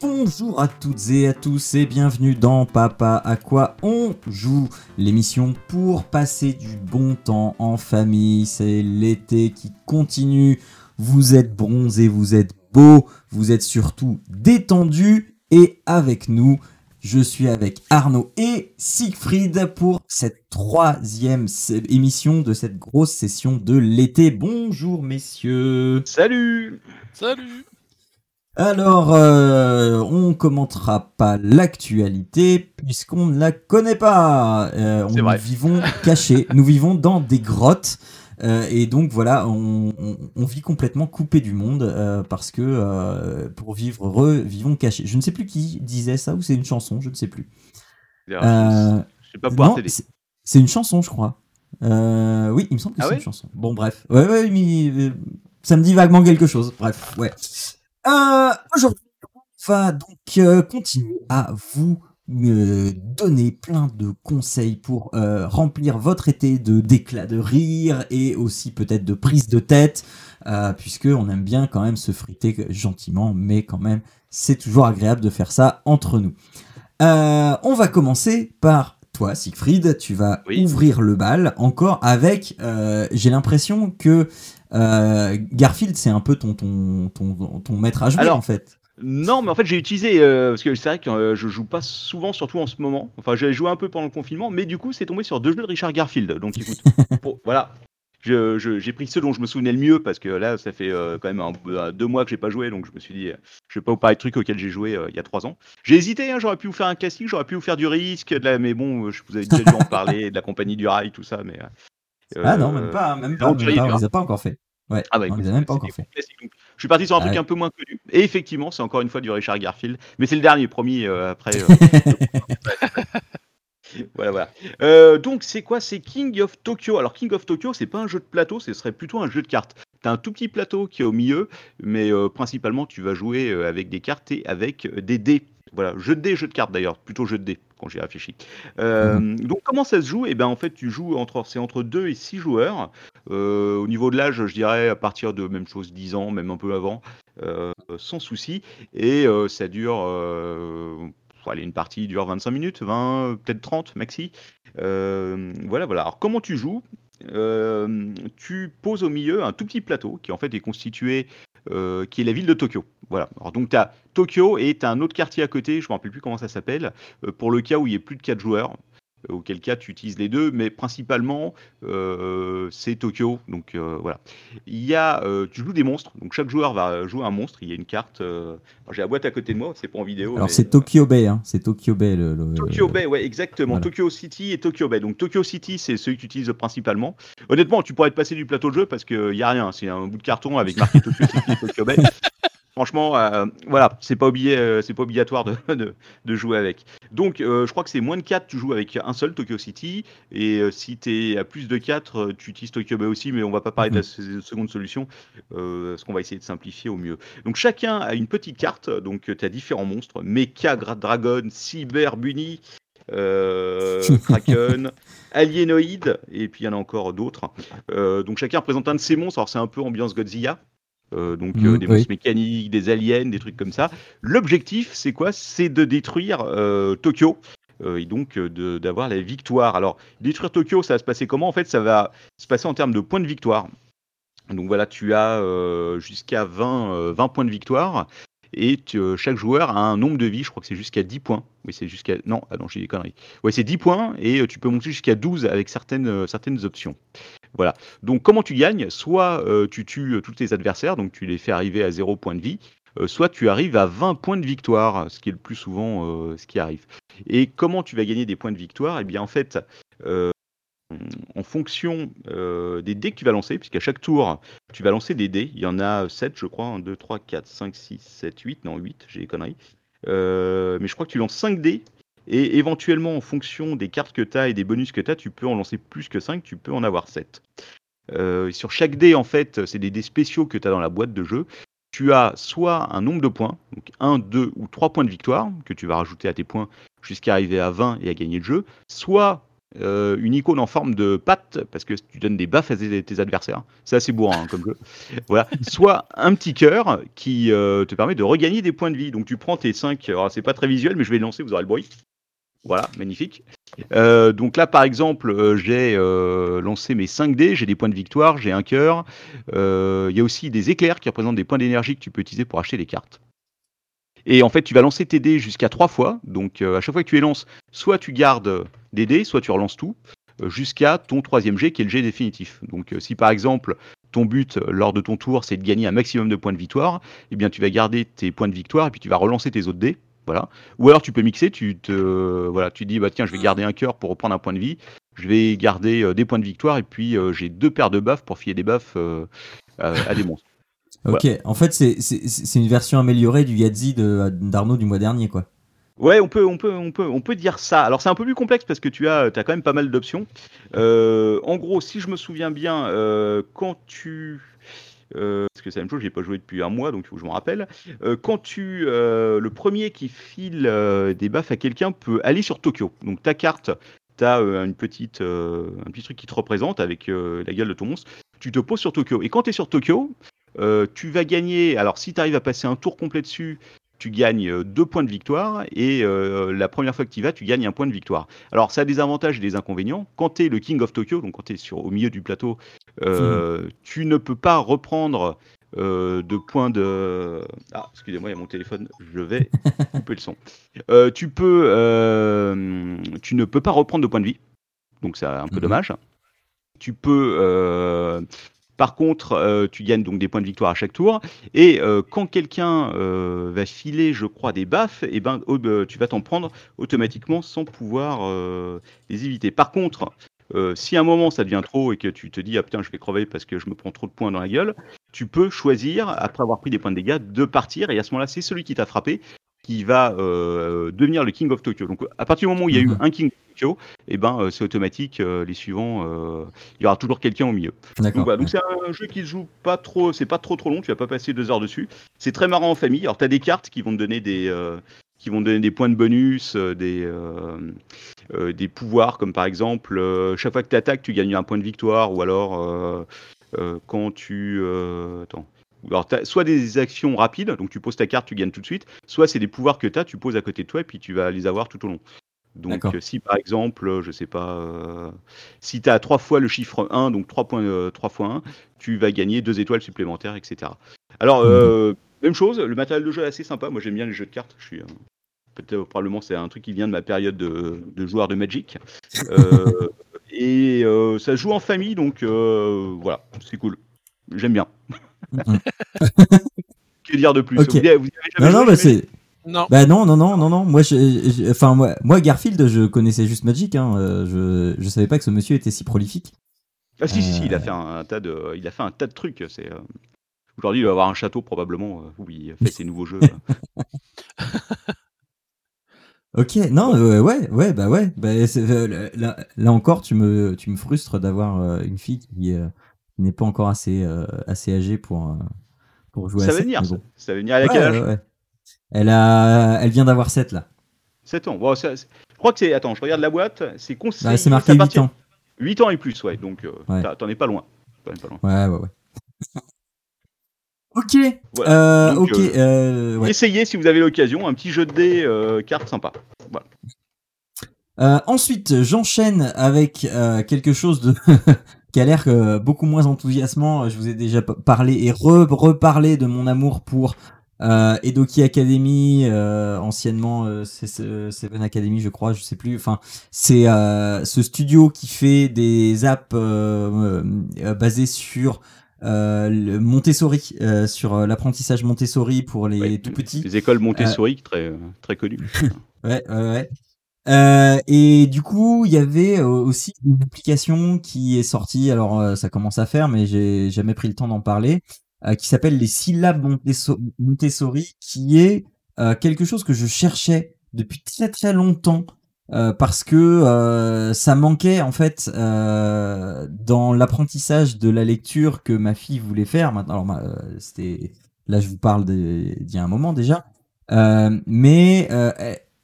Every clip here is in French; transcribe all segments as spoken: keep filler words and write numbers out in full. Bonjour à toutes et à tous et bienvenue dans Papa à quoi on joue, l'émission pour passer du bon temps en famille. C'est l'été qui continue, vous êtes bronzés, vous êtes beaux, vous êtes surtout détendus et avec nous, je suis avec Arnaud et Siegfried pour cette troisième émission de cette grosse session de l'été. Bonjour messieurs. Salut. Salut. Alors, euh, on commentera pas l'actualité puisqu'on ne la connaît pas. Euh, on, nous vivons cachés, nous vivons dans des grottes euh, et donc voilà, on, on, on vit complètement coupé du monde euh, parce que euh, pour vivre heureux, vivons cachés. Je ne sais plus qui disait ça ou c'est une chanson, je ne sais plus. Euh, je sais pas pouvoir t'aider. C'est, c'est une chanson, je crois. Euh, oui, il me semble que ah c'est ouais une chanson. Bon, bref, ouais, ouais, mais, ça me dit vaguement quelque chose. Bref, ouais. Euh, aujourd'hui, on va donc euh, continuer à vous euh, donner plein de conseils pour euh, remplir votre été de d'éclats de rire et aussi peut-être de prise de tête, euh, puisque on aime bien quand même se friter gentiment, mais quand même c'est toujours agréable de faire ça entre nous. Euh, on va commencer par toi, Siegfried. Tu vas oui. ouvrir le bal encore avec. Euh, j'ai l'impression que Euh, Garfield, c'est un peu ton, ton, ton, ton maître à jouer. Alors, en fait non, mais en fait j'ai utilisé euh, parce que c'est vrai que euh, je joue pas souvent, surtout en ce moment. Enfin, j'avais joué un peu pendant le confinement, mais du coup c'est tombé sur deux jeux de Richard Garfield. Donc écoute, pour, voilà je, je, j'ai pris ceux dont je me souvenais le mieux, parce que là ça fait euh, quand même un, deux mois que j'ai pas joué. Donc je me suis dit, euh, je vais pas vous parler de trucs auxquels j'ai joué euh, il y a trois ans. J'ai hésité, hein, j'aurais pu vous faire un classique, j'aurais pu vous faire du risque de la, mais bon, je vous avais déjà dû en parler, de la compagnie du rail, tout ça, mais euh, Ah euh, non, même pas, même pas, même pas, on les a pas encore fait. Ouais, ah bah, on écoute, les a même pas encore fait. Donc, je suis parti sur un ah truc ouais. un peu moins connu. Et effectivement, c'est encore une fois du Richard Garfield, mais c'est le dernier, promis, euh, après. Euh... voilà, voilà. Euh, donc, c'est quoi ? C'est King of Tokyo. Alors, King of Tokyo, c'est pas un jeu de plateau, ce serait plutôt un jeu de cartes. T'as un tout petit plateau qui est au milieu, mais euh, principalement, tu vas jouer euh, avec des cartes et avec des dés. Voilà, jeu de dés, jeu de cartes d'ailleurs, plutôt jeu de dés quand j'y réfléchis. Euh, mmh. Donc comment ça se joue ? Eh ben en fait tu joues entre c'est entre deux et six joueurs. Euh, au niveau de l'âge, je dirais à partir de même chose dix ans, même un peu avant, euh, sans souci. Et euh, ça dure, euh, allez, une partie dure vingt-cinq minutes, vingt, peut-être trente maxi. Euh, voilà, voilà. Alors comment tu joues ? Euh, tu poses au milieu un tout petit plateau qui en fait est constitué, euh, qui est la ville de Tokyo. Voilà. Alors donc tu as Tokyo et tu as un autre quartier à côté, je ne me rappelle plus comment ça s'appelle, euh, pour le cas où il y a plus de quatre joueurs, euh, auquel cas tu utilises les deux, mais principalement euh, c'est Tokyo. Donc euh, voilà. Il y a, euh, tu joues des monstres, donc chaque joueur va jouer un monstre. Il y a une carte. Euh... Alors, j'ai la boîte à côté de moi, c'est pas en vidéo. Alors mais... c'est Tokyo Bay, hein. C'est Tokyo Bay. Le, le... Tokyo Bay, ouais, exactement. Voilà. Tokyo City et Tokyo Bay. Donc Tokyo City, c'est celui que tu utilises principalement. Honnêtement, tu pourrais te passer du plateau de jeu parce qu'il n'y a rien. C'est un bout de carton avec marqué Tokyo City et Tokyo Bay. Franchement, euh, voilà, c'est pas, obligé, euh, c'est pas obligatoire de, de, de jouer avec. Donc, euh, je crois que c'est moins de quatre, tu joues avec un seul Tokyo City. Et euh, si tu es à plus de quatre, tu utilises Tokyo Bay aussi, mais on va pas parler de la seconde solution, euh, parce qu'on va essayer de simplifier au mieux. Donc, chacun a une petite carte. Donc, tu as différents monstres. Mecha, Dragon, Cyber, Bunny, euh, Kraken, Alienoid, et puis il y en a encore d'autres. Euh, donc, chacun représente un de ces monstres. Alors, c'est un peu ambiance Godzilla. Euh, donc mmh, euh, des oui. monstres mécaniques, des aliens, des trucs comme ça. L'objectif, c'est quoi ? C'est de détruire euh, Tokyo euh, et donc euh, de, d'avoir la victoire. Alors, détruire Tokyo, ça va se passer comment ? En fait, ça va se passer en termes de points de victoire. Donc voilà, tu as euh, jusqu'à vingt, euh, vingt points de victoire et tu, euh, chaque joueur a un nombre de vies. Je crois que c'est jusqu'à dix points. Oui, c'est jusqu'à... Non, ah non, j'ai des conneries. Ouais, c'est dix points et euh, tu peux monter jusqu'à douze avec certaines, euh, certaines options. Voilà. Donc, comment tu gagnes ? Soit euh, tu tues euh, tous tes adversaires, donc tu les fais arriver à zéro point de vie, euh, soit tu arrives à vingt points de victoire, ce qui est le plus souvent euh, ce qui arrive. Et comment tu vas gagner des points de victoire ? Eh bien, en fait, euh, en fonction euh, des dés que tu vas lancer, puisqu'à chaque tour, tu vas lancer des dés. Il y en a sept, je crois. un, deux, trois, quatre, cinq, six, sept, huit. Non, huit, j'ai des conneries. Euh, mais je crois que tu lances cinq dés. Et éventuellement, en fonction des cartes que tu as et des bonus que tu as, tu peux en lancer plus que cinq, tu peux en avoir sept. Euh, sur chaque dé, en fait, c'est des dés spéciaux que tu as dans la boîte de jeu. Tu as soit un nombre de points, donc un, deux ou trois points de victoire, que tu vas rajouter à tes points jusqu'à arriver à vingt et à gagner le jeu, soit euh, une icône en forme de patte, parce que tu donnes des baffes à tes, tes adversaires. C'est assez bourrin hein, comme jeu. Voilà. Soit un petit cœur qui euh, te permet de regagner des points de vie. Donc tu prends tes cinq, alors c'est pas très visuel, mais je vais le lancer, vous aurez le bruit. Voilà, magnifique. Euh, donc là, par exemple, euh, j'ai euh, lancé mes cinq dés, j'ai des points de victoire, j'ai un cœur. Il euh, y a aussi des éclairs qui représentent des points d'énergie que tu peux utiliser pour acheter des cartes. Et en fait, tu vas lancer tes dés jusqu'à trois fois. Donc euh, à chaque fois que tu les lances, soit tu gardes des dés, soit tu relances tout, euh, jusqu'à ton troisième jet qui est le jet définitif. Donc euh, si par exemple, ton but lors de ton tour, c'est de gagner un maximum de points de victoire, eh bien tu vas garder tes points de victoire et puis tu vas relancer tes autres dés. Voilà. Ou alors tu peux mixer, tu te euh, voilà, tu dis bah tiens je vais garder un cœur pour reprendre un point de vie, je vais garder euh, des points de victoire et puis euh, j'ai deux paires de baffes pour filer des baffes euh, à, à des monstres. Ok, voilà. En fait c'est, c'est c'est une version améliorée du Yahtzee de d'Arnaud du mois dernier quoi. Ouais, on peut, on peut, on peut, on peut dire ça. Alors c'est un peu plus complexe parce que tu as, t'as quand même pas mal d'options. Euh, en gros, si je me souviens bien, euh, quand tu Euh, parce que c'est la même chose, je n'ai pas joué depuis un mois, donc il faut que je m'en rappelle. Euh, quand tu, euh, le premier qui file euh, des baffes à quelqu'un peut aller sur Tokyo. Donc ta carte, tu as euh, une petite, euh, un petit truc qui te représente avec euh, la gueule de ton monstre. Tu te poses sur Tokyo. Et quand tu es sur Tokyo, euh, tu vas gagner. Alors si tu arrives à passer un tour complet dessus, tu gagnes deux points de victoire. Et euh, la première fois que tu y vas, tu gagnes un point de victoire. Alors ça a des avantages et des inconvénients. Quand tu es le King of Tokyo, donc quand tu es au milieu du plateau, Euh, mmh. tu ne peux pas reprendre euh, de points de... Ah, excusez-moi, il y a mon téléphone, je vais couper le son. Euh, tu, peux, euh, tu ne peux pas reprendre de points de vie, donc c'est un peu mmh. dommage. Tu peux... Euh, par contre, euh, tu gagnes donc des points de victoire à chaque tour. Et euh, quand quelqu'un euh, va filer, je crois, des baffes, eh ben, euh, tu vas t'en prendre automatiquement sans pouvoir euh, les éviter. Par contre... Euh, si à un moment ça devient trop et que tu te dis ah putain je vais crever parce que je me prends trop de points dans la gueule, tu peux choisir après avoir pris des points de dégâts de partir et à ce moment-là c'est celui qui t'a frappé qui va euh, devenir le King of Tokyo. Donc à partir du moment où il y a eu un King of Tokyo, eh ben euh, c'est automatique. Euh, les suivants, euh, il y aura toujours quelqu'un au milieu. D'accord. Donc, voilà, donc c'est un jeu qui se joue pas trop, c'est pas trop trop long. Tu vas pas passer deux heures dessus. C'est très marrant en famille. Alors t'as des cartes qui vont te donner des euh, qui vont donner des points de bonus, des, euh, euh, des pouvoirs, comme par exemple, euh, chaque fois que tu attaques, tu gagnes un point de victoire, ou alors, euh, euh, quand tu... Euh, attends. Alors, soit des actions rapides, donc tu poses ta carte, tu gagnes tout de suite, soit c'est des pouvoirs que tu as, tu poses à côté de toi, et puis tu vas les avoir tout au long. Donc, D'accord. si par exemple, je sais pas, euh, si tu as trois fois le chiffre un, donc trois, points, euh, trois fois un, tu vas gagner deux étoiles supplémentaires, et cetera. Alors... Euh, Même chose, le matériel de jeu est assez sympa. Moi, j'aime bien les jeux de cartes. Je suis euh, peut-être probablement c'est un truc qui vient de ma période de, de joueur de Magic. Euh, et euh, ça se joue en famille, donc euh, voilà, c'est cool. J'aime bien. Que dire de plus okay. Vous avez, vous avez Non, non, bah c'est. Non. Bah non, non, non, non, non. Moi, je, je, enfin moi, moi, Garfield, je connaissais juste Magic. Hein. Je, je savais pas que ce monsieur était si prolifique. Ah si, euh... si, si, il a fait un, un tas de, il a fait un tas de trucs. C'est. Euh... Aujourd'hui, il va avoir un château probablement où il fait ses nouveaux jeux. Ok, non, euh, ouais, ouais, bah ouais. Bah, euh, là, là encore, tu me, tu me frustres d'avoir euh, une fille qui euh, n'est pas encore assez, euh, assez âgée pour, euh, pour jouer ça à ça. Venir, bon. ça, ça va venir à laquelle âge ouais, ouais. Elle, a... Elle vient d'avoir sept là. sept ans. Bon, ça, c'est... Je crois que c'est. Attends, je regarde la boîte. C'est conseillé. Bah, c'est marqué huit ans. huit ans et plus, ouais. Donc, euh, ouais. T'en es pas loin. T'en es pas loin. Ouais, ouais, ouais. Ok, voilà. euh, Donc, okay. Euh, ouais. Essayez si vous avez l'occasion, un petit jeu de dés, euh, carte sympa. Voilà. Euh, ensuite, j'enchaîne avec euh, quelque chose de qui a l'air euh, beaucoup moins enthousiasmant. Je vous ai déjà parlé et re- reparlé de mon amour pour euh, Eduki Academy, euh, anciennement euh, c'est, c'est Seven Academy, je crois, je sais plus. Enfin, c'est euh, ce studio qui fait des apps euh, euh, basées sur Euh, le Montessori euh, sur euh, l'apprentissage Montessori pour les ouais, tout petits. Les écoles Montessori euh, très très connues. ouais ouais. ouais. Euh, et du coup, il y avait euh, aussi une application qui est sortie. Alors euh, ça commence à faire, mais j'ai jamais pris le temps d'en parler. Euh, qui s'appelle les syllabes Montessori, qui est euh, quelque chose que je cherchais depuis très très longtemps euh, parce que euh, ça manquait en fait euh, dans l'apprentissage de la lecture que ma fille voulait faire. Maintenant, alors euh, c'était là, je vous parle d'il y a un moment déjà, euh, mais euh,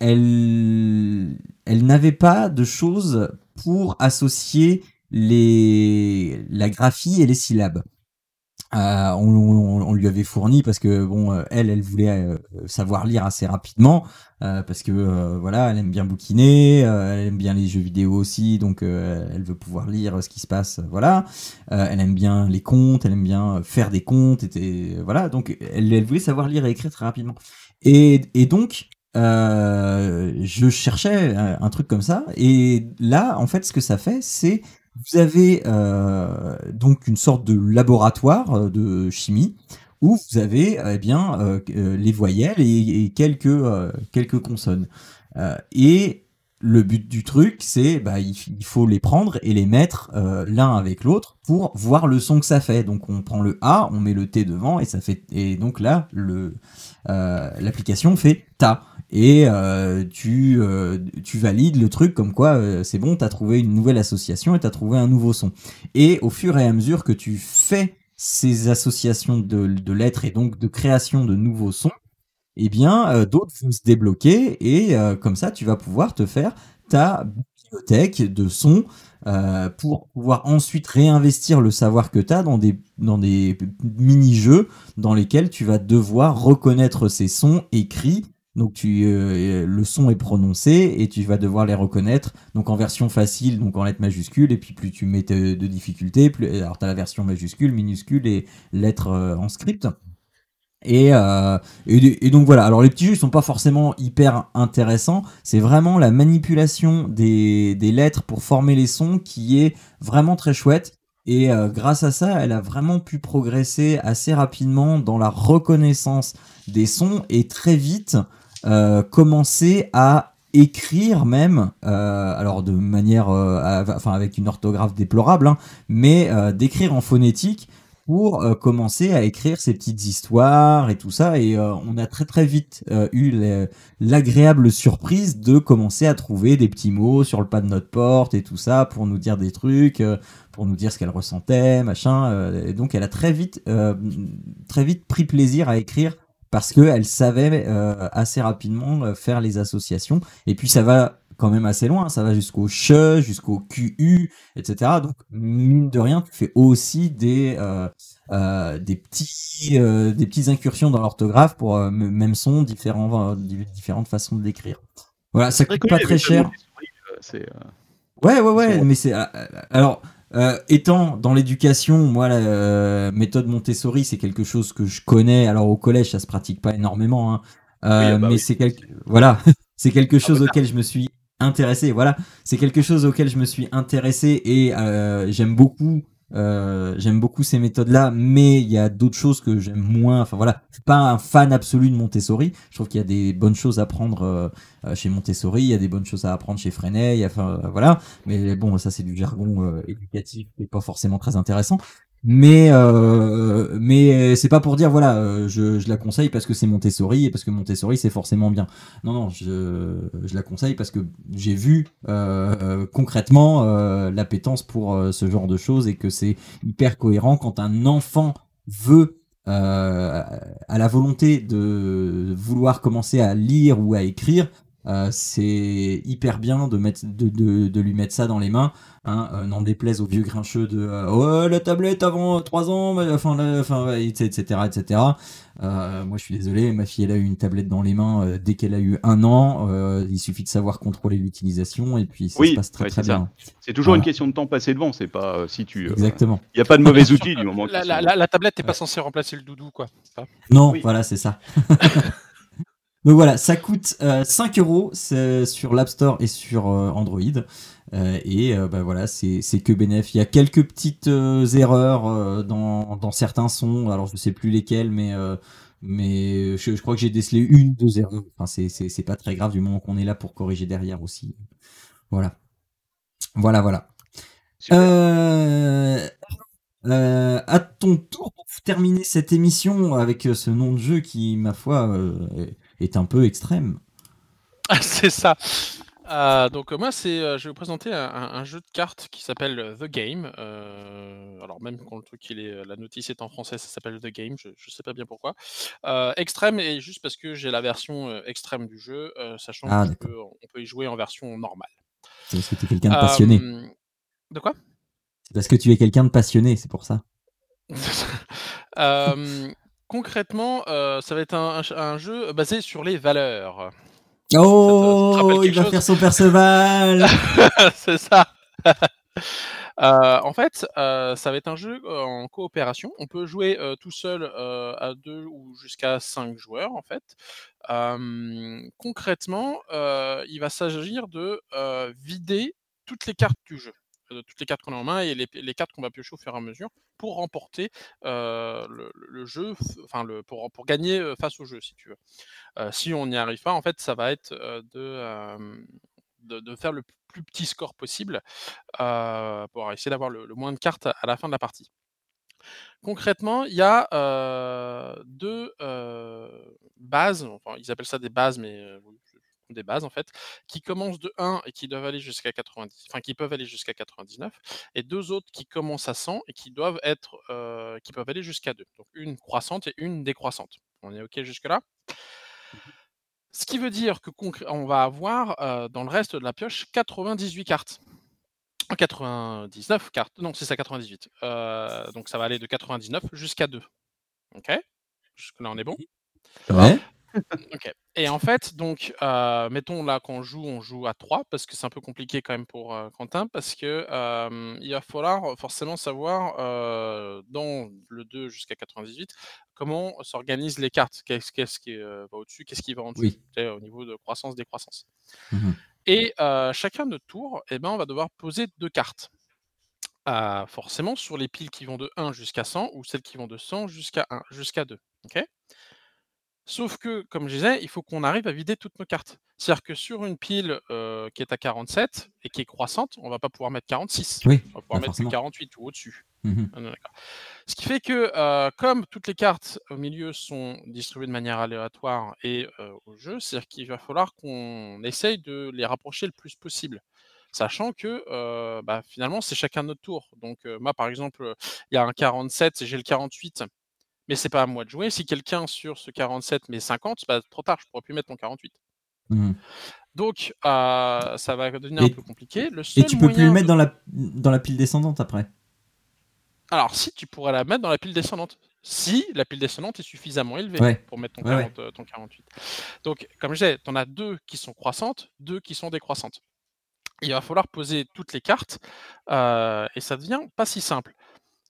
elle elle n'avait pas de choses pour associer les la graphie et les syllabes. Euh, on, on, on lui avait fourni parce que bon, euh, elle, elle voulait euh, savoir lire assez rapidement euh, parce que euh, voilà, elle aime bien bouquiner, euh, elle aime bien les jeux vidéo aussi, donc euh, elle veut pouvoir lire ce qui se passe, voilà. Euh, elle aime bien les contes, elle aime bien faire des contes, et, et, voilà. Donc elle, elle voulait savoir lire et écrire très rapidement. Et, et donc euh, je cherchais un truc comme ça. Et là, en fait, ce que ça fait, c'est vous avez euh, donc une sorte de laboratoire de chimie où vous avez eh bien euh, les voyelles et, et quelques euh, quelques consonnes. Euh, et le but du truc, c'est bah il, il faut les prendre et les mettre euh, l'un avec l'autre pour voir le son que ça fait. Donc on prend le A, on met le T devant et ça fait, et donc là le euh, l'application fait ta. Et euh, tu euh, tu valides le truc comme quoi euh, c'est bon, t'as trouvé une nouvelle association et t'as trouvé un nouveau son. Et au fur et à mesure que tu fais ces associations de, de lettres et donc de création de nouveaux sons, eh bien euh, d'autres vont se débloquer et euh, comme ça tu vas pouvoir te faire ta bibliothèque de sons euh, pour pouvoir ensuite réinvestir le savoir que t'as dans des dans des mini-jeux dans lesquels tu vas devoir reconnaître ces sons écrits. Donc tu euh, le son est prononcé et tu vas devoir les reconnaître. Donc en version facile, donc en lettres majuscules, et puis plus tu mets de, de difficultés, plus alors t'as la version majuscule, minuscule et lettres euh, en script. Et, euh, et, et donc voilà. Alors les petits jeux ils sont pas forcément hyper intéressants. C'est vraiment la manipulation des, des lettres pour former les sons qui est vraiment très chouette. Et euh, grâce à ça, elle a vraiment pu progresser assez rapidement dans la reconnaissance des sons et très vite Euh, commencer à écrire même, euh, alors de manière, euh, à, enfin avec une orthographe déplorable, hein, mais euh, d'écrire en phonétique pour euh, commencer à écrire ses petites histoires et tout ça. Et euh, on a très très vite euh, eu les, l'agréable surprise de commencer à trouver des petits mots sur le pas de notre porte et tout ça pour nous dire des trucs, euh, pour nous dire ce qu'elle ressentait, machin. Euh, et donc elle a très vite, euh, très vite pris plaisir à écrire. Parce qu'elle savait euh, assez rapidement faire les associations. Et puis ça va quand même assez loin, ça va jusqu'au che, jusqu'au Q U, et cetera. Donc mine de rien, tu fais aussi des, euh, euh, des, petits, euh, des petites incursions dans l'orthographe pour euh, même son, différents, euh, différentes façons de l'écrire. Voilà, ça coûte pas très cher. C'est, euh... Ouais, ouais, ouais, c'est... mais c'est... Alors... Euh, étant dans l'éducation, moi la euh, méthode Montessori c'est quelque chose que je connais. Alors au collège ça se pratique pas énormément, hein. euh, oui, bah mais oui. c'est quelque voilà, c'est quelque chose ah, auquel je me suis intéressé. Voilà, c'est quelque chose auquel je me suis intéressé et euh, j'aime beaucoup, euh, j'aime beaucoup ces méthodes-là. Mais il y a d'autres choses que j'aime moins. Enfin voilà, je suis pas un fan absolu de Montessori. Je trouve qu'il y a des bonnes choses à prendre euh, chez Montessori, il y a des bonnes choses à apprendre chez Freinet. Il y a, enfin euh, voilà. Mais bon, ça c'est du jargon euh, éducatif et pas forcément très intéressant. Mais euh, mais c'est pas pour dire voilà, euh, je je la conseille parce que c'est Montessori et parce que Montessori c'est forcément bien. Non non, je je la conseille parce que j'ai vu euh, euh, concrètement euh, l'appétence pour euh, ce genre de choses et que c'est hyper cohérent quand un enfant veut euh, à la volonté de vouloir commencer à lire ou à écrire. Euh, c'est hyper bien de, mettre, de, de, de lui mettre ça dans les mains, hein, euh, n'en déplaise aux vieux grincheux de euh, oh, la tablette avant trois ans, bah, enfin, la, enfin, et cetera et cetera. Euh, moi je suis désolé, ma fille elle a eu une tablette dans les mains euh, dès qu'elle a eu un an, euh, il suffit de savoir contrôler l'utilisation et puis ça oui, se passe très ouais, très c'est bien. Ça. C'est toujours voilà. Une question de temps passé devant, c'est pas euh, si tu. Euh, Exactement. Il n'y a pas de mauvais outils du moment. La, la, la, la tablette n'est ouais. pas censée remplacer le doudou quoi. Pas... Non, oui. Voilà, c'est ça. Donc voilà, ça coûte euh, cinq euros sur l'App Store et sur euh, Android. Euh, et euh, bah, voilà, c'est, c'est que bénéf. Il y a quelques petites euh, erreurs euh, dans, dans certains sons. Alors je sais plus lesquelles, mais, euh, mais je, je crois que j'ai décelé une, deux erreurs. Enfin, c'est, c'est, c'est pas très grave du moment qu'on est là pour corriger derrière aussi. Voilà. Voilà, voilà. Euh... Euh, à ton tour pour terminer cette émission avec ce nom de jeu qui, ma foi, euh, est un peu extrême. C'est ça. Euh, donc moi, c'est, euh, je vais vous présenter un, un jeu de cartes qui s'appelle The Game. Euh, alors même quand le truc, il est, la notice est en français, ça s'appelle The Game. Je ne sais pas bien pourquoi. Euh, extrême et juste parce que j'ai la version euh, extrême du jeu, euh, sachant ah, qu'on peut, on peut y jouer en version normale. C'est parce que tu es quelqu'un de passionné. Euh, de quoi ? C'est parce que tu es quelqu'un de passionné, c'est pour ça. euh, concrètement, euh, ça va être un, un, un jeu basé sur les valeurs. Oh, ça te, ça te il va chose. faire son Perceval. C'est ça. euh, en fait, euh, ça va être un jeu en coopération. On peut jouer euh, tout seul euh, à deux ou jusqu'à cinq joueurs, en fait. Euh, concrètement, euh, il va s'agir de euh, vider toutes les cartes du jeu, de toutes les cartes qu'on a en main et les, les cartes qu'on va piocher au fur et à mesure pour remporter euh, le, le jeu, enfin le, pour, pour gagner face au jeu, si tu veux. Euh, si on n'y arrive pas, en fait, ça va être euh, de, euh, de, de faire le plus petit score possible euh, pour essayer d'avoir le, le moins de cartes à la fin de la partie. Concrètement, il y a euh, deux euh, bases, enfin, ils appellent ça des bases, mais euh, oui. des bases en fait, qui commencent de un et qui doivent aller jusqu'à quatre-vingt-dix, enfin qui peuvent aller jusqu'à quatre-vingt-dix-neuf, et deux autres qui commencent à cent et qui doivent être, euh, qui peuvent aller jusqu'à deux. Donc une croissante et une décroissante. On est OK jusque-là ? Ce qui veut dire que concr- on va avoir euh, dans le reste de la pioche quatre-vingt-dix-huit cartes. quatre-vingt-dix-neuf cartes, non c'est ça quatre-vingt-dix-huit. Euh, donc ça va aller de quatre-vingt-dix-neuf jusqu'à deux. OK ? Jusque-là on est bon ? Ouais. Ok. Et en fait, donc, euh, mettons là, quand on joue, on joue à trois, parce que c'est un peu compliqué quand même pour euh, Quentin, parce que euh, il va falloir forcément savoir, euh, dans le deux jusqu'à quatre-vingt-dix-huit, comment s'organisent les cartes, qu'est-ce, qu'est-ce qui euh, va au-dessus, qu'est-ce qui va en dessous, oui. C'est, au niveau de croissance, décroissance. Mmh. Et euh, chacun de tour, eh ben, on va devoir poser deux cartes. Euh, forcément, sur les piles qui vont de un jusqu'à cent, ou celles qui vont de cent jusqu'à un, jusqu'à deux. Ok ? Sauf que, comme je disais, il faut qu'on arrive à vider toutes nos cartes. C'est-à-dire que sur une pile euh, qui est à quarante-sept et qui est croissante, on ne va pas pouvoir mettre quarante-six. Oui, on va pouvoir mettre forcément quarante-huit ou au-dessus. Mm-hmm. Ah, non, d'accord. Ce qui fait que, euh, comme toutes les cartes au milieu sont distribuées de manière aléatoire et euh, au jeu, c'est-à-dire qu'il va falloir qu'on essaye de les rapprocher le plus possible. Sachant que euh, bah, finalement, c'est chacun notre tour. Donc euh, moi, par exemple, il y a un quarante-sept et j'ai le quarante-huit. Mais c'est pas à moi de jouer. Si quelqu'un sur ce quarante-sept met cinquante, c'est bah, trop tard, je pourrais plus mettre mon quarante-huit. Mmh. Donc, euh, ça va devenir et, un peu compliqué. Le seul et tu peux plus le mettre de... dans, la, dans la pile descendante après. Alors, si, tu pourrais la mettre dans la pile descendante. Si la pile descendante est suffisamment élevée ouais. pour mettre ton, quarante, ouais, ouais. ton quarante-huit. Donc, comme je disais, tu en as deux qui sont croissantes, deux qui sont décroissantes. Il va falloir poser toutes les cartes euh, et ça devient pas si simple.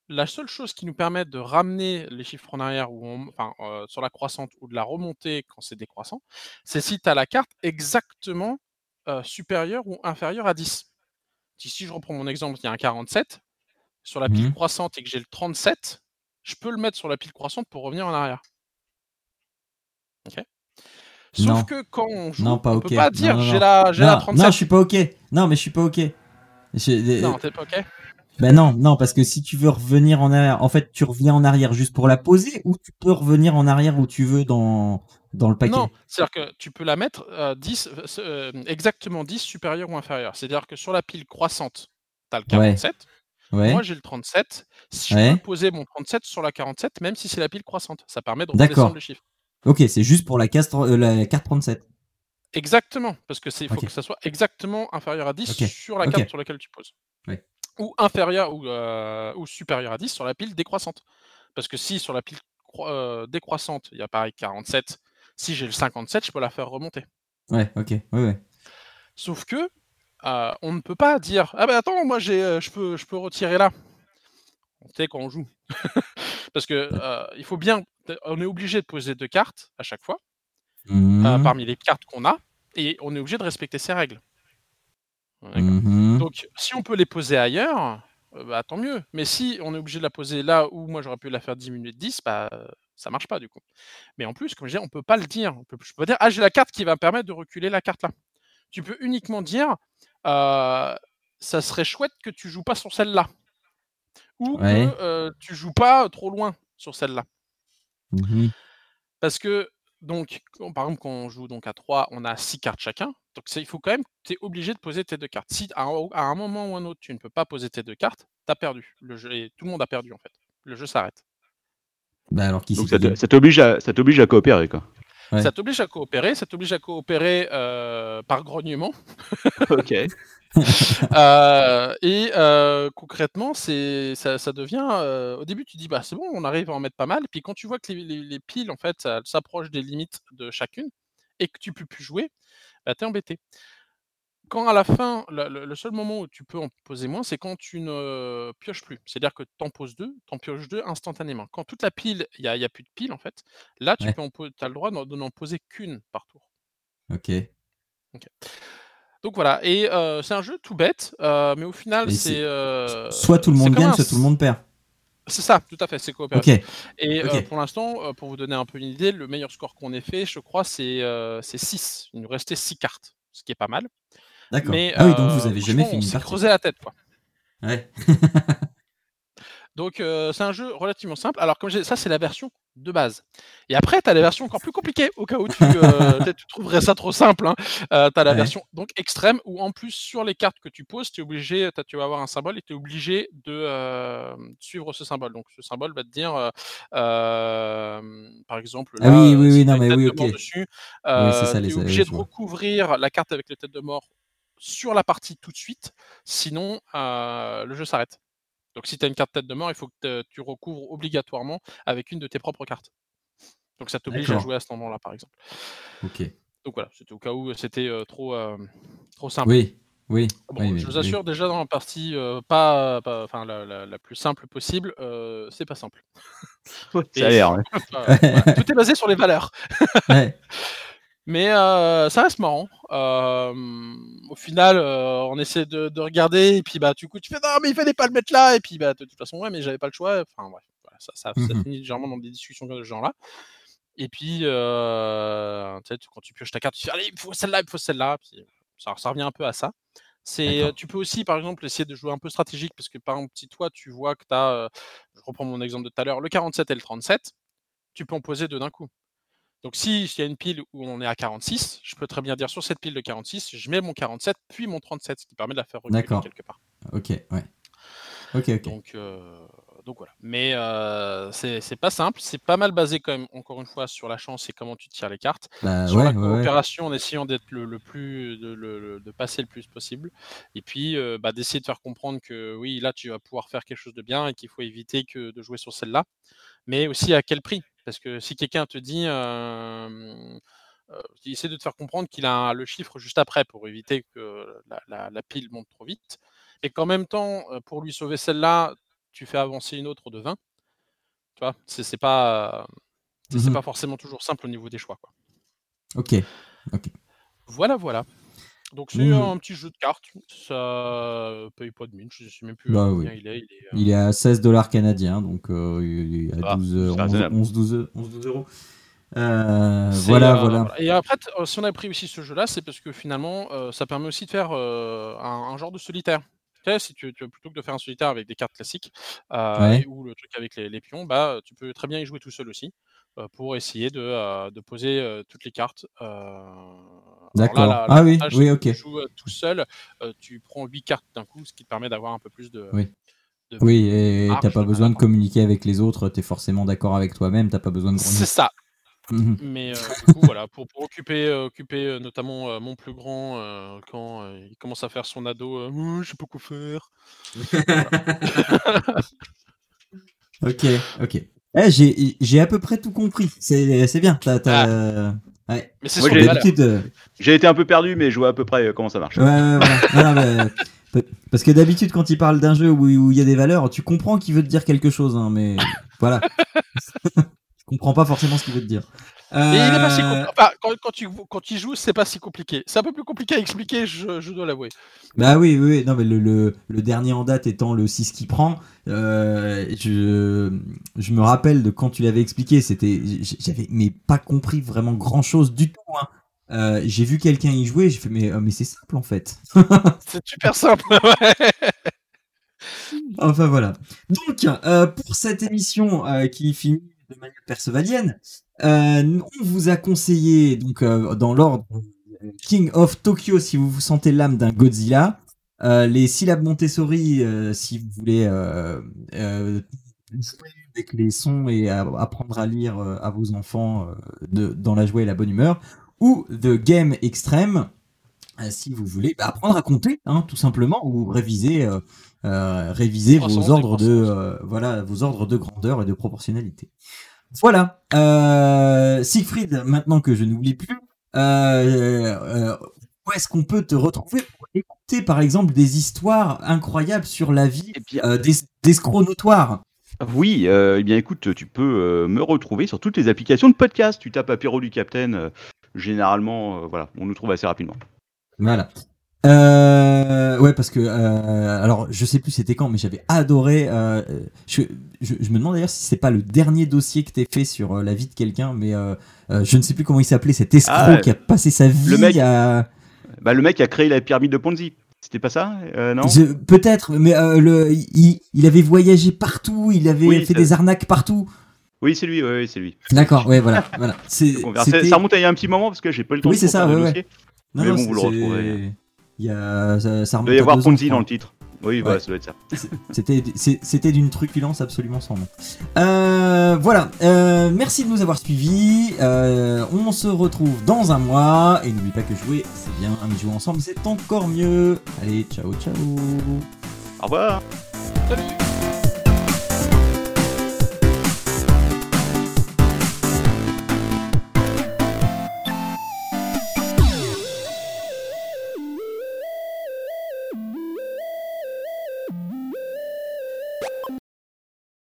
La seule chose qui nous permet de ramener les chiffres en arrière ou on, enfin, euh, sur la croissante ou de la remonter quand c'est décroissant, c'est si tu as la carte exactement euh, supérieure ou inférieure à dix. Si, si je reprends mon exemple, il y a un quarante-sept sur la pile mmh. croissante et que j'ai le trente-sept, je peux le mettre sur la pile croissante pour revenir en arrière. Ok. Sauf non. que quand on joue, non, pas on okay. peut pas dire non, non, non. j'ai la j'ai non, la trente-sept. Non, je suis pas OK. Non, mais je suis pas OK. Je... Non, t'es pas OK. Ben non, non, parce que si tu veux revenir en arrière, en fait, tu reviens en arrière juste pour la poser ou tu peux revenir en arrière où tu veux dans, dans le paquet. Non, c'est-à-dire que tu peux la mettre euh, dix, euh, exactement dix supérieure ou inférieure. C'est-à-dire que sur la pile croissante, tu as le quarante-sept. Ouais. Moi, j'ai le trente-sept. Si ouais. je peux poser mon trente-sept sur la quarante-sept, même si c'est la pile croissante, ça permet de redescendre le chiffre. Ok, c'est juste pour la, case, euh, la carte trente-sept. Exactement, parce que c'est, il faut okay. que ça soit exactement inférieur à dix okay. sur la carte okay. sur laquelle tu poses. Ouais. Ou inférieur ou, euh, ou supérieur à dix sur la pile décroissante. Parce que si sur la pile cro- euh, décroissante, il y a pareil quarante-sept, si j'ai le cinquante-sept, je peux la faire remonter. Ouais, ok, ouais, ouais. Sauf que, euh, on ne peut pas dire, ah ben attends, moi j'ai, euh, je peux, je peux retirer là. Tu sais, quand on joue. Parce que euh, il faut bien, on est obligé de poser deux cartes à chaque fois, mmh. euh, parmi les cartes qu'on a, et on est obligé de respecter ces règles. Mm-hmm. Donc, si on peut les poser ailleurs, euh, bah, tant mieux. Mais si on est obligé de la poser là où moi j'aurais pu la faire dix minutes dix, bah, ça marche pas du coup. Mais en plus, comme je disais, on peut pas le dire. On peut, je peux pas dire, ah, j'ai la carte qui va me permettre de reculer la carte là. Tu peux uniquement dire, euh, ça serait chouette que tu joues pas sur celle-là. Ou ouais. que euh, tu joues pas trop loin sur celle-là. Mm-hmm. Parce que Donc, on, par exemple, quand on joue donc à trois, on a six cartes chacun. Donc, c'est, il faut quand même, tu es obligé de poser tes deux cartes. Si à un, à un moment ou un autre, tu ne peux pas poser tes deux cartes, tu as perdu. Le jeu, et tout le monde a perdu, en fait. Le jeu s'arrête. Bah alors, qui donc, ça, te, ça, t'oblige à, ça t'oblige à coopérer, quoi. Ouais. Ça t'oblige à coopérer, ça t'oblige à coopérer euh, par grognement. Ok. euh, et euh, concrètement, c'est, ça, ça devient. Euh, au début, tu dis bah c'est bon, on arrive à en mettre pas mal. Puis quand tu vois que les, les, les piles en fait, ça s'approche des limites de chacune et que tu peux plus jouer, bah t'es embêté. Quand à la fin, le, le seul moment où tu peux en poser moins, c'est quand tu ne pioches plus. C'est-à-dire que tu en poses deux, tu en pioches deux instantanément. Quand toute la pile, il n'y a, a plus de pile, en fait, là, tu ouais. peux en, as le droit de n'en poser qu'une par tour. Ok. okay. Donc voilà. Et euh, c'est un jeu tout bête, euh, mais au final, c'est, c'est. Euh, soit tout le monde gagne, un... soit tout le monde perd. C'est ça, tout à fait, c'est coopératif. Okay. Et okay. Euh, pour l'instant, euh, pour vous donner un peu une idée, le meilleur score qu'on ait fait, je crois, c'est euh, six. Il nous restait six cartes, ce qui est pas mal. D'accord. Mais, ah oui, donc vous avez euh, jamais fini. On s'est creusé la tête, quoi. Ouais. donc euh, c'est un jeu relativement simple. Alors comme j'ai ça, c'est la version de base. Et après, t'as la version encore plus compliquée au cas où tu, euh, tu trouverais ça trop simple. Hein. Euh, t'as la ouais. version donc extrême où en plus sur les cartes que tu poses, t'es obligé, t'as, tu vas avoir un symbole et t'es obligé de euh, suivre ce symbole. Donc ce symbole va te dire, euh, euh, par exemple, là, ah oui, oui, si oui, non mais oui, ok. Dessus, euh, oui, c'est ça, t'es les obligé les de recouvrir la carte avec les têtes de mort sur la partie tout de suite, sinon euh, le jeu s'arrête. Donc si tu as une carte tête de mort, il faut que tu recouvres obligatoirement avec une de tes propres cartes. Donc ça t'oblige D'accord. à jouer à ce moment-là, par exemple. Ok. Donc voilà, c'était au cas où c'était euh, trop, euh, trop simple. Oui, oui. Bon, oui je vous assure, oui. déjà dans la partie euh, pas, pas, enfin, la, la, la plus simple possible, euh, c'est pas simple. ça a l'air, ouais. euh, ouais, tout est basé sur les valeurs. ouais. Mais euh, ça reste marrant. Euh, au final, euh, on essaie de, de regarder, et puis bah, du coup, tu fais non, mais il fallait pas le mettre là, et puis bah, de toute façon, ouais, mais j'avais pas le choix. Enfin, bref, voilà, ça, ça, mm-hmm. ça finit légèrement dans des discussions de ce genre-là. Et puis, euh, tu sais, quand tu pioches ta carte, tu fais allez, il faut celle-là, il faut celle-là. Puis ça, ça revient un peu à ça. C'est, tu peux aussi, par exemple, essayer de jouer un peu stratégique, parce que par exemple, si toi, tu vois que tu as, euh, je reprends mon exemple de tout à l'heure, le quarante-sept et le trente-sept, tu peux en poser deux d'un coup. Donc, si il y a une pile où on est à quarante-six, je peux très bien dire sur cette pile de quarante-six, je mets mon quarante-sept puis mon trente-sept, ce qui permet de la faire reculer D'accord. quelque part. Ok, ouais. Ok, ok. Donc, euh, donc voilà. Mais euh, c'est, c'est pas simple. C'est pas mal basé, quand même, encore une fois, sur la chance et comment tu tires les cartes. Bah, sur ouais, la coopération, ouais, ouais. en essayant d'être le, le plus. De, le, de passer le plus possible. Et puis, euh, bah, d'essayer de faire comprendre que oui, là, tu vas pouvoir faire quelque chose de bien et qu'il faut éviter que de jouer sur celle-là. Mais aussi à quel prix ? Parce que si quelqu'un te dit, euh, euh, essaie de te faire comprendre qu'il a le chiffre juste après pour éviter que la, la, la pile monte trop vite, et qu'en même temps, pour lui sauver celle-là, tu fais avancer une autre de vingt, tu vois, c'est, c'est pas, c'est, mm-hmm. c'est pas forcément toujours simple au niveau des choix, quoi. Ok. Ok. Voilà, voilà. Donc c'est mmh. un petit jeu de cartes, ça paye pas de mine, je sais même plus bah, combien oui. il est. Il est, euh... il est à seize dollars canadiens, donc euh, il est à ah, douze, onze, douze euros. Euh, voilà, euh, voilà. Et après, t- si on a pris aussi ce jeu-là, c'est parce que finalement, euh, ça permet aussi de faire euh, un, un genre de solitaire. Tu sais, si tu, tu, plutôt que de faire un solitaire avec des cartes classiques euh, ouais. ou le truc avec les, les pions, bah, tu peux très bien y jouer tout seul aussi. Pour essayer de, euh, de poser euh, toutes les cartes. Euh... D'accord. Là, là, ah oui, oui, ok. Tu joues euh, tout seul, euh, tu prends huit cartes d'un coup, ce qui te permet d'avoir un peu plus de... Oui, de... oui et marge, t'as pas besoin de communiquer avec les autres, t'es forcément d'accord avec toi-même, t'as pas besoin de... C'est ça. Mmh. Mais euh, du coup, voilà, pour, pour occuper, euh, occuper euh, notamment euh, mon plus grand, euh, quand euh, il commence à faire son ado, euh, oh, je sais pas quoi faire. Ok, ok. Eh, j'ai, j'ai à peu près tout compris. C'est, c'est bien. T'as, t'as... Ah. Ouais. Mais c'est Moi, j'ai, d'habitude, euh... j'ai été un peu perdu, mais je vois à peu près comment ça marche. Ouais, ouais, ouais. non, non, mais... Parce que d'habitude, quand il parle d'un jeu où il y a des valeurs, tu comprends qu'il veut te dire quelque chose, hein, mais voilà. Tu comprends pas forcément ce qu'il veut te dire. Euh... Et il est pas si compl... enfin, quand, quand, tu, quand il joue, c'est pas si compliqué. C'est un peu plus compliqué à expliquer, je, je dois l'avouer. Bah oui, oui, oui. Non, mais le, le, le dernier en date étant le six qui prend, euh, je, je me rappelle de quand tu l'avais expliqué, c'était, j'avais mais pas compris vraiment grand chose du tout. Hein. Euh, j'ai vu quelqu'un y jouer, j'ai fait mais, mais c'est simple en fait. C'est super simple, ouais. Enfin voilà. Donc, euh, pour cette émission euh, qui finit de manière percevalienne, Euh, on vous a conseillé, donc euh, dans l'ordre, King of Tokyo si vous vous sentez l'âme d'un Godzilla, euh, les syllabes Montessori euh, si vous voulez euh, euh, jouer avec les sons et à, apprendre à lire euh, à vos enfants euh, de, dans la joie et la bonne humeur, ou The Game Extrême euh, si vous voulez bah, apprendre à compter, hein, tout simplement, ou réviser, euh, euh, réviser vos ordres de euh, voilà vos ordres de grandeur et de proportionnalité. Voilà, euh, Siegfried, maintenant que je n'oublie plus, euh, euh, où est-ce qu'on peut te retrouver pour écouter, par exemple, des histoires incroyables sur la vie euh, des escrocs notoires? Oui, euh, eh bien écoute, tu peux euh, me retrouver sur toutes les applications de podcast. Tu tapes Apéro du Capitaine, euh, généralement, euh, voilà, on nous trouve assez rapidement. Voilà. Euh, ouais, parce que euh, alors je sais plus c'était quand, mais j'avais adoré. Euh, je, je, je me demande d'ailleurs si c'est pas le dernier dossier que t'as fait sur euh, la vie de quelqu'un, mais euh, euh, je ne sais plus comment il s'appelait cet escroc ah, qui a passé sa vie. Le mec, à... bah le mec a créé la pyramide de Ponzi. C'était pas ça, euh, non je, peut-être, mais euh, le, il, il avait voyagé partout, il avait oui, fait ça... des arnaques partout. Oui, c'est lui, oui, c'est lui. D'accord, ouais, voilà, voilà. C'est, ça remonte à il y a un petit moment parce que j'ai pas le temps. Oui, de c'est ça, ouais, ouais. Non, mais bon, non, vous le retrouvez. Il y a, ça, ça remonte à deux ans. Il doit y avoir Ponzi dans le titre. Oui, bah, ouais. Ça doit être ça. C'était, c'était d'une truculence absolument sans nom. Euh, voilà. Euh, merci de nous avoir suivis. Euh, on se retrouve dans un mois. Et n'oublie pas que jouer, c'est bien. Mais jouer ensemble, c'est encore mieux. Allez, ciao, ciao. Au revoir. Salut.